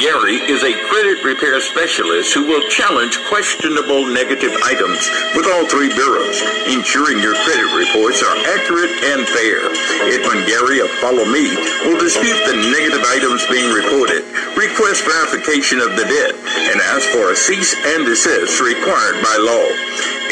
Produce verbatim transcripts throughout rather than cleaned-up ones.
Garey is a credit repair specialist who will challenge questionable negative items with all three bureaus, ensuring your credit reports are accurate and fair. Edmund Garey of Follow Me will dispute the negative items being reported, request verification of the debt, and ask for a cease and desist required by law.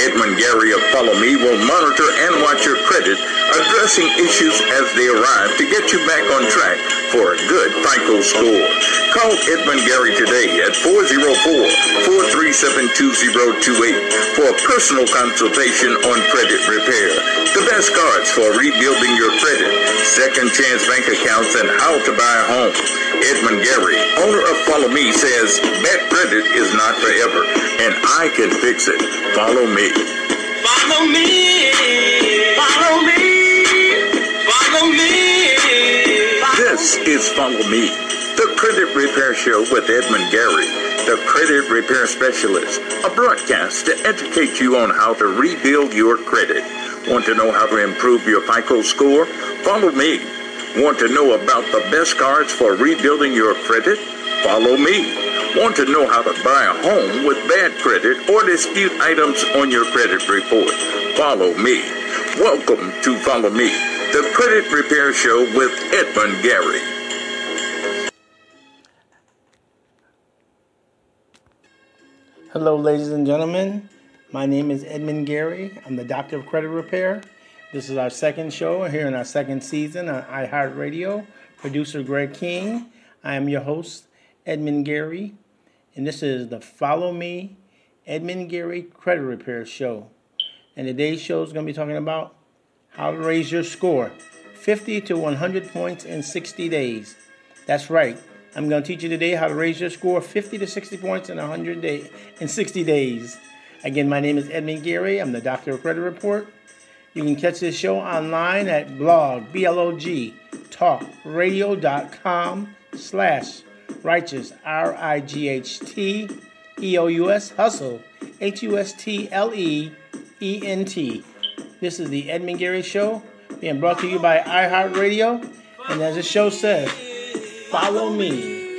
Edmund Garey of Follow Me will monitor and watch your credit, addressing issues as they arrive to get you back on track for a good FICO score. Call Edmund Garey today at four zero four, four three seven, two zero two eight for a personal consultation on credit repair, the best cards for rebuilding your credit, second chance bank accounts, and how to buy a home. Edmund Garey, owner of Follow Me, says bad credit is not forever, and I can fix it. Follow me. Follow me. Follow me. This is Follow Me, the Credit Repair Show with Edmund Garey, the Credit Repair Specialist, a broadcast to educate you on how to rebuild your credit. Want to know how to improve your FICO score? Follow me. Want to know about the best cards for rebuilding your credit? Follow me. Want to know how to buy a home with bad credit or dispute items on your credit report? Follow me. Welcome to Follow Me, the Credit Repair Show with Edmund Garey. Hello, ladies and gentlemen. My name is Edmund Garey. I'm the Doctor of Credit Repair. This is our second show here in our second season on iHeartRadio. Producer Greg King. I am your host, Edmund Garey, and this is the Follow Me Edmund Garey Credit Repair Show. And today's show is going to be talking about how to raise your score fifty to one hundred points in sixty days. That's right. I'm going to teach you today how to raise your score fifty to sixty points in one hundred days, in sixty days. Again, my name is Edmund Garey. I'm the Doctor of Credit Report. You can catch this show online at blog, B L O G, talkradio.com slash righteous, R I G H T E O U S, hustle, H U S T L E E N T. This is the Edmund Garey Show, being brought to you by iHeartRadio. And as the show says, follow me.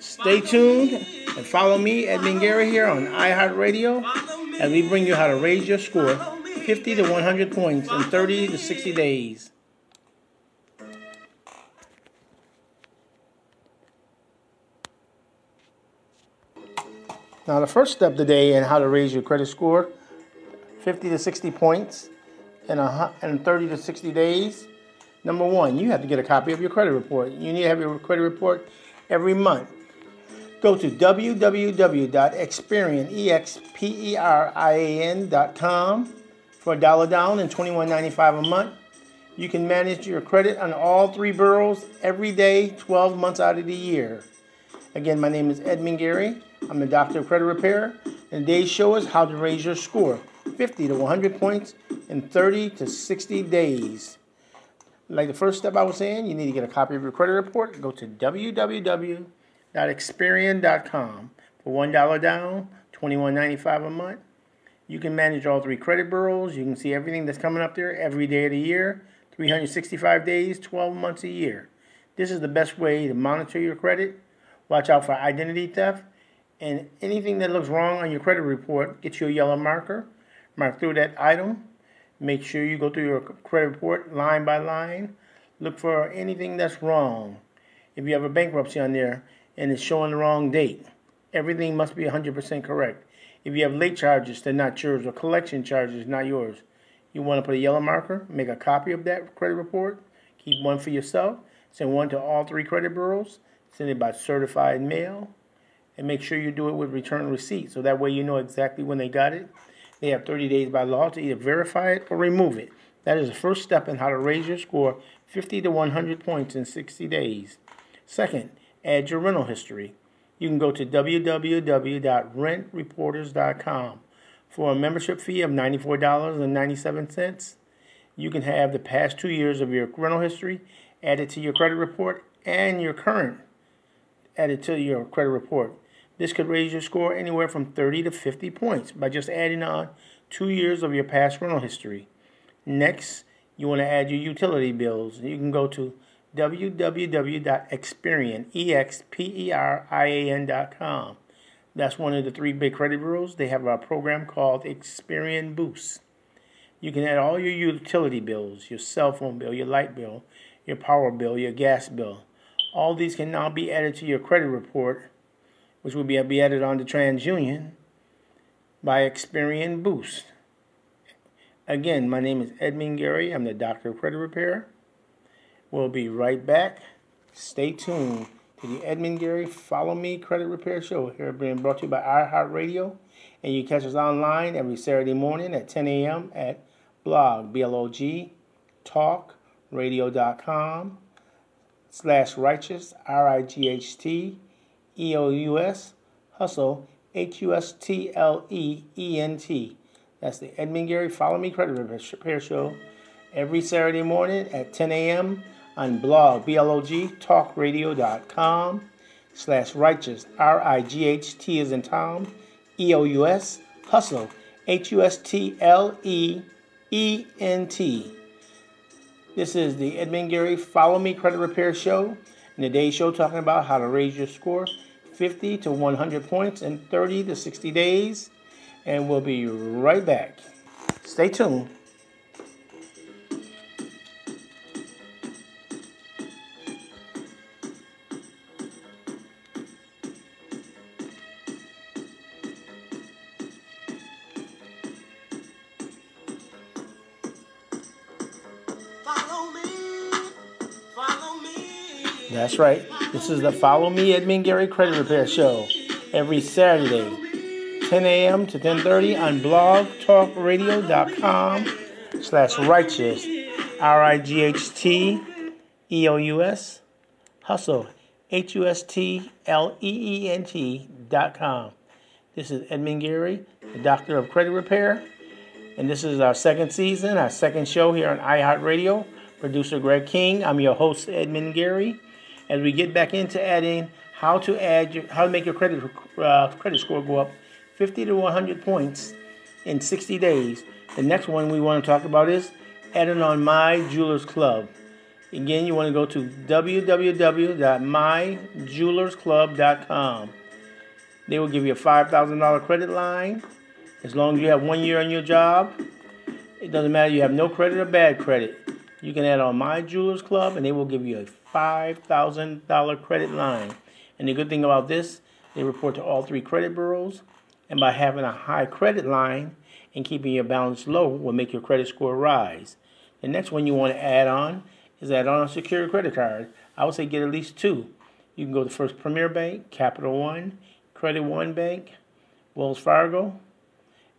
Stay tuned and follow me, Edmund Garey, here on iHeartRadio, as we bring you how to raise your score fifty to one hundred points in thirty to sixty days. Now, the first step today in how to raise your credit score fifty to sixty points in thirty to sixty days. Number one, you have to get a copy of your credit report. You need to have your credit report every month. Go to w w w dot experian dot com for a dollar down and twenty-one dollars and ninety-five cents a month. You can manage your credit on all three bureaus every day, twelve months out of the year. Again, my name is Edmund Garey. I'm the Doctor of Credit Repair. And today's show is how to raise your score fifty to one hundred points in thirty to sixty days. Like the first step I was saying, you need to get a copy of your credit report. Go to w w w dot experian dot com for one dollar down, twenty-one dollars and ninety-five cents a month. You can manage all three credit bureaus. You can see everything that's coming up there every day of the year, three hundred sixty-five days, twelve months a year. This is the best way to monitor your credit, watch out for identity theft, and anything that looks wrong on your credit report, get you a yellow marker. Mark through that item. Make sure you go through your credit report line by line. Look for anything that's wrong. If you have a bankruptcy on there and it's showing the wrong date, everything must be one hundred percent correct. If you have late charges, they're not yours, or collection charges, not yours. You want to put a yellow marker, make a copy of that credit report, keep one for yourself, send one to all three credit bureaus, send it by certified mail, and make sure you do it with return receipt, so that way you know exactly when they got it. They have thirty days by law to either verify it or remove it. That is the first step in how to raise your score fifty to one hundred points in sixty days. Second, add your rental history. You can go to w w w dot rent reporters dot com. For a membership fee of ninety-four dollars and ninety-seven cents, you can have the past two years of your rental history added to your credit report and your current added to your credit report. This could raise your score anywhere from thirty to fifty points by just adding on two years of your past rental history. Next, you want to add your utility bills. You can go to w w w dot experian dot com. That's one of the three big credit bureaus. They have a program called Experian Boost. You can add all your utility bills, your cell phone bill, your light bill, your power bill, your gas bill. All these can now be added to your credit report, which will be, be added on to TransUnion by Experian Boost. Again, my name is Edmund Garey. I'm the Doctor of Credit Repair. We'll be right back. Stay tuned to the Edmund Garey Follow Me Credit Repair Show, here being brought to you by iHeartRadio. And you catch us online every Saturday morning at ten a.m. at blog, B L O G, talk, radio dot com, slash righteous, R I G H T E O U S, hustle, H U S T L E E N T. That's the Edmund Garey Follow Me Credit Repair Show every Saturday morning at ten a.m. on blog, B L O G, talk radio dot com, slash righteous, R I G H T as in Tom, E O U S, hustle, H U S T L E E N T. This is the Edmund Garey Follow Me Credit Repair Show. And today's show talking about how to raise your score fifty to one hundred points in thirty to sixty days. And we'll be right back. Stay tuned. That's right. This is the Follow Me Edmund Garey Credit Repair Show every Saturday, ten a.m. to ten thirty on blog talk radio dot com slash righteous, R I G H T E O U S, hustle, H U S T L E E N T dot com. This is Edmund Garey, the Doctor of Credit Repair, and this is our second season, our second show here on iHeartRadio. Producer Greg King, I'm your host, Edmund Garey. As we get back into adding how to add your, how to make your credit uh, credit score go up fifty to one hundred points in sixty days. The next one we want to talk about is adding on My Jewelers Club. Again, you want to go to w w w dot my jewelers club dot com. They will give you a five thousand dollars credit line as long as you have one year on your job. It doesn't matter if you have no credit or bad credit. You can add on My Jewelers Club, and they will give you a five thousand dollars credit line. And the good thing about this, they report to all three credit bureaus. And by having a high credit line and keeping your balance low will make your credit score rise. The next one you want to add on is add on a secure credit card. I would say get at least two. You can go to First Premier Bank, Capital One, Credit One Bank, Wells Fargo,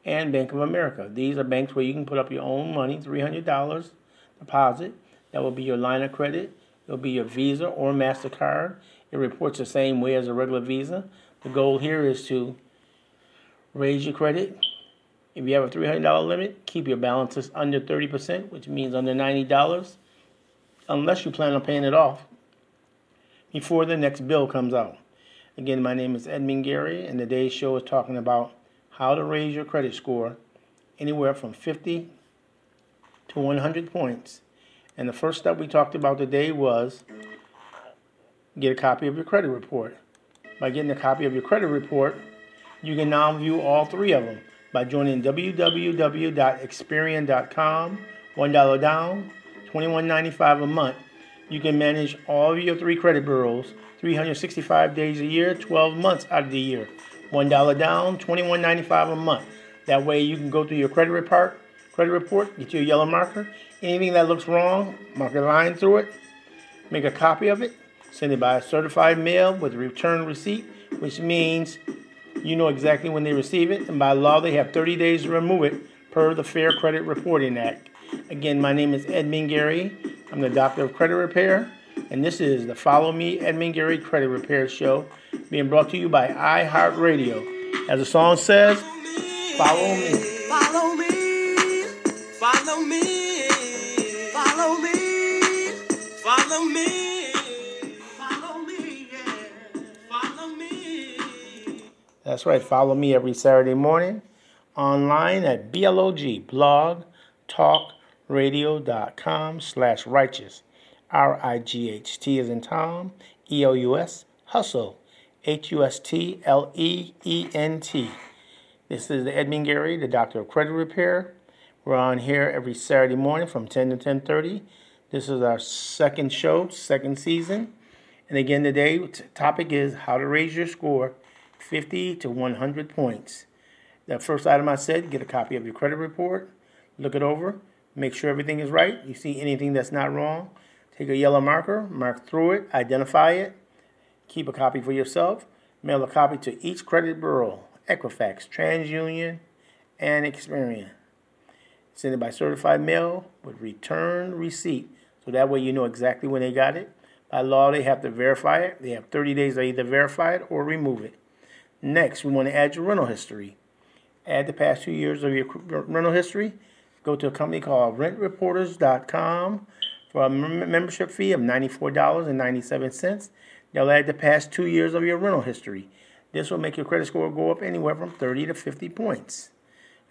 and Bank of America. These are banks where you can put up your own money, three hundred dollars. Deposit. That will be your line of credit. It will be your Visa or MasterCard. It reports the same way as a regular Visa. The goal here is to raise your credit. If you have a three hundred dollars limit, keep your balances under thirty percent, which means under ninety dollars, unless you plan on paying it off before the next bill comes out. Again, my name is Edmund Garey, and today's show is talking about how to raise your credit score anywhere from fifty to one hundred points. And the first step we talked about today was get a copy of your credit report. By getting a copy of your credit report, you can now view all three of them by joining w w w dot experian dot com, one dollar down, twenty-one dollars and ninety-five cents a month. You can manage all of your three credit bureaus, three hundred sixty-five days a year, twelve months out of the year. one dollar down, twenty-one dollars and ninety-five cents a month. That way you can go through your credit report, Credit report, get your yellow marker. Anything that looks wrong, mark a line through it. Make a copy of it. Send it by a certified mail with a return receipt, which means you know exactly when they receive it. And by law, they have thirty days to remove it per the Fair Credit Reporting Act. Again, my name is Edmund Garey. I'm the Doctor of Credit Repair. and this is the Follow Me, Edmund Garey Credit Repair Show, being brought to you by iHeartRadio. As the song says, follow me. Follow me. Follow me. Follow me. Follow me. Follow me. Yeah. Follow me. That's right. Follow me every Saturday morning online at B L O G, blog talk radio dot com slash righteous. R I G H T as in Tom, E O U S, hustle, H U S T L E E N T. This is the Edmund Garey, the Doctor of Credit Repair. We're on here every Saturday morning from ten to ten thirty. This is our second show, second season. And again today, the topic is how to raise your score fifty to one hundred points. The first item I said, get a copy of your credit report, look it over, make sure everything is right. You see anything that's not wrong, take a yellow marker, mark through it, identify it, keep a copy for yourself, mail a copy to each credit bureau, Equifax, TransUnion, and Experian. Send it by certified mail with return receipt, so that way you know exactly when they got it. By law, they have to verify it. They have thirty days to either verify it or remove it. Next, we want to add your rental history. Add the past two years of your rental history. Go to a company called rent reporters dot com for a membership fee of ninety-four dollars and ninety-seven cents. They'll add the past two years of your rental history. This will make your credit score go up anywhere from thirty to fifty points.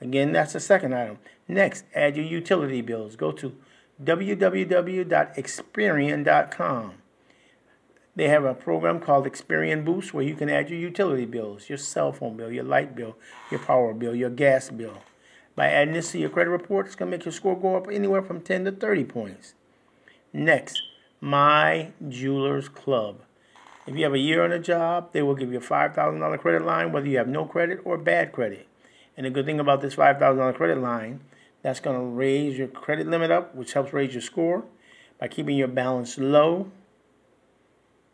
Again, that's the second item. Next, add your utility bills. Go to w w w dot experian dot com. They have a program called Experian Boost where you can add your utility bills, your cell phone bill, your light bill, your power bill, your gas bill. By adding this to your credit report, it's going to make your score go up anywhere from ten to thirty points. Next, My Jewelers Club. If you have a year on a job, they will give you a five thousand dollars credit line, whether you have no credit or bad credit. And the good thing about this five thousand dollars credit line, that's going to raise your credit limit up, which helps raise your score. By keeping your balance low,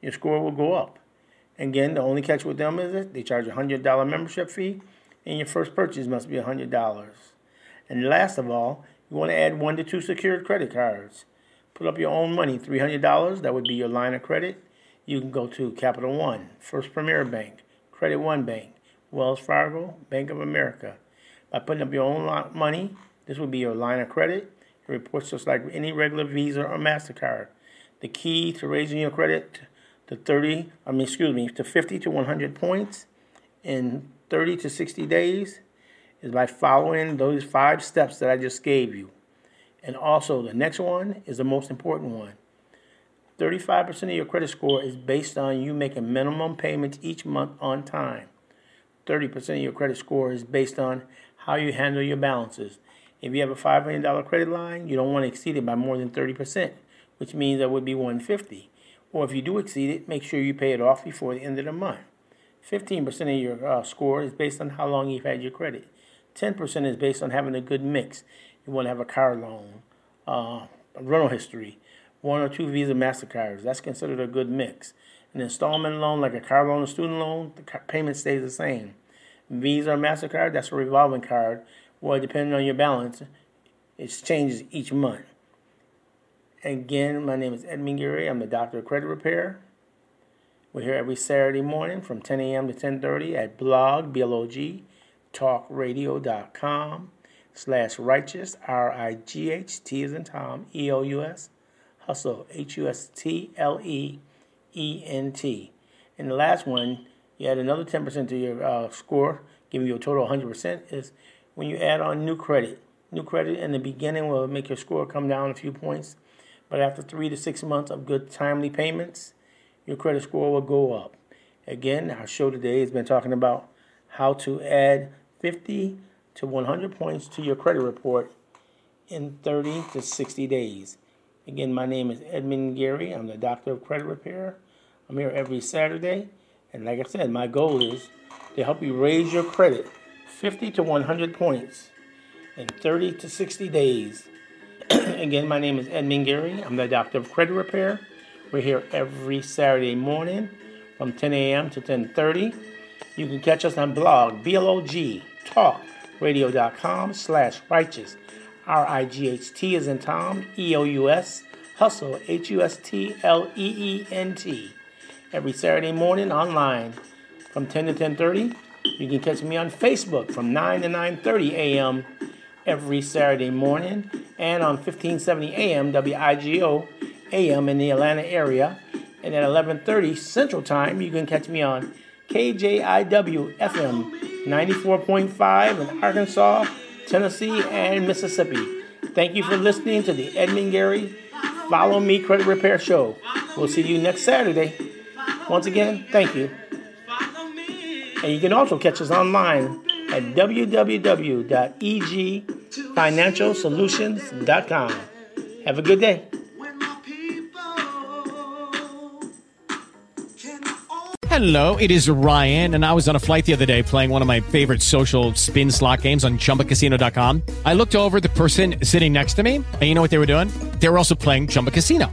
your score will go up. Again, the only catch with them is that they charge a one hundred dollars membership fee, and your first purchase must be one hundred dollars. And last of all, you want to add one to two secured credit cards. Put up your own money, three hundred dollars. That would be your line of credit. You can go to Capital One, First Premier Bank, Credit One Bank, Wells Fargo, Bank of America. By putting up your own money, this would be your line of credit. It reports just like any regular Visa or MasterCard. The key to raising your credit to thirty, I mean, excuse me, to fifty to one hundred points in thirty to sixty days is by following those five steps that I just gave you. And also, the next one is the most important one. thirty-five percent of your credit score is based on you making minimum payments each month on time. thirty percent of your credit score is based on how you handle your balances. If you have a five hundred dollars credit line, you don't want to exceed it by more than thirty percent, which means that would be one hundred fifty dollars. Or if you do exceed it, make sure you pay it off before the end of the month. fifteen percent of your uh, score is based on how long you've had your credit. ten percent is based on having a good mix. You want to have a car loan, uh, a rental history, one or two Visa MasterCards. That's considered a good mix. An installment loan, like a car loan or student loan, the payment stays the same. Visa or MasterCard, that's a revolving card. Well, depending on your balance, it changes each month. Again, my name is Edmund Garey. I'm the Doctor of Credit Repair. We're here every Saturday morning from ten a.m. to ten thirty at blog, B L O G, talk radio dot com slash righteous, R I G H T as in Tom, E O U S, hustle, H U S T L E E N T. And the last one, you add another ten percent to your uh, score, giving you a total of one hundred percent, is when you add on new credit. New credit in the beginning will make your score come down a few points, but after three to six months of good timely payments, your credit score will go up. Again, our show today has been talking about how to add fifty to one hundred points to your credit report in thirty to sixty days. Again, my name is Edmund Garey. I'm the Doctor of Credit Repair. I'm here every Saturday. And like I said, my goal is to help you raise your credit fifty to one hundred points in thirty to sixty days. Again, my name is Edmund Garey. I'm the Doctor of Credit Repair. We're here every Saturday morning from ten a.m. to ten thirty. You can catch us on blog, B L O G, talk radio dot com slash righteous. R I G H T as in Tom, E O U S, Hustle, H U S T L E E N T, every Saturday morning online from ten to ten thirty. You can catch me on Facebook from nine to nine thirty a.m. every Saturday morning, and on fifteen seventy a.m. W I G O A M in the Atlanta area. And at eleven thirty Central Time, you can catch me on K J I W F M ninety-four point five in Arkansas, Tennessee, and Mississippi. Thank you for listening to the Edmund Garey Follow Me Credit Repair Show. We'll see you next Saturday. Once again, thank you. And you can also catch us online at w w w dot e g financial solutions dot com. Have a good day. Hello, it is Ryan, and I was on a flight the other day playing one of my favorite social spin slot games on Chumba Casino dot com. I looked over at the person sitting next to me, and you know what they were doing? They were also playing Chumba Casino.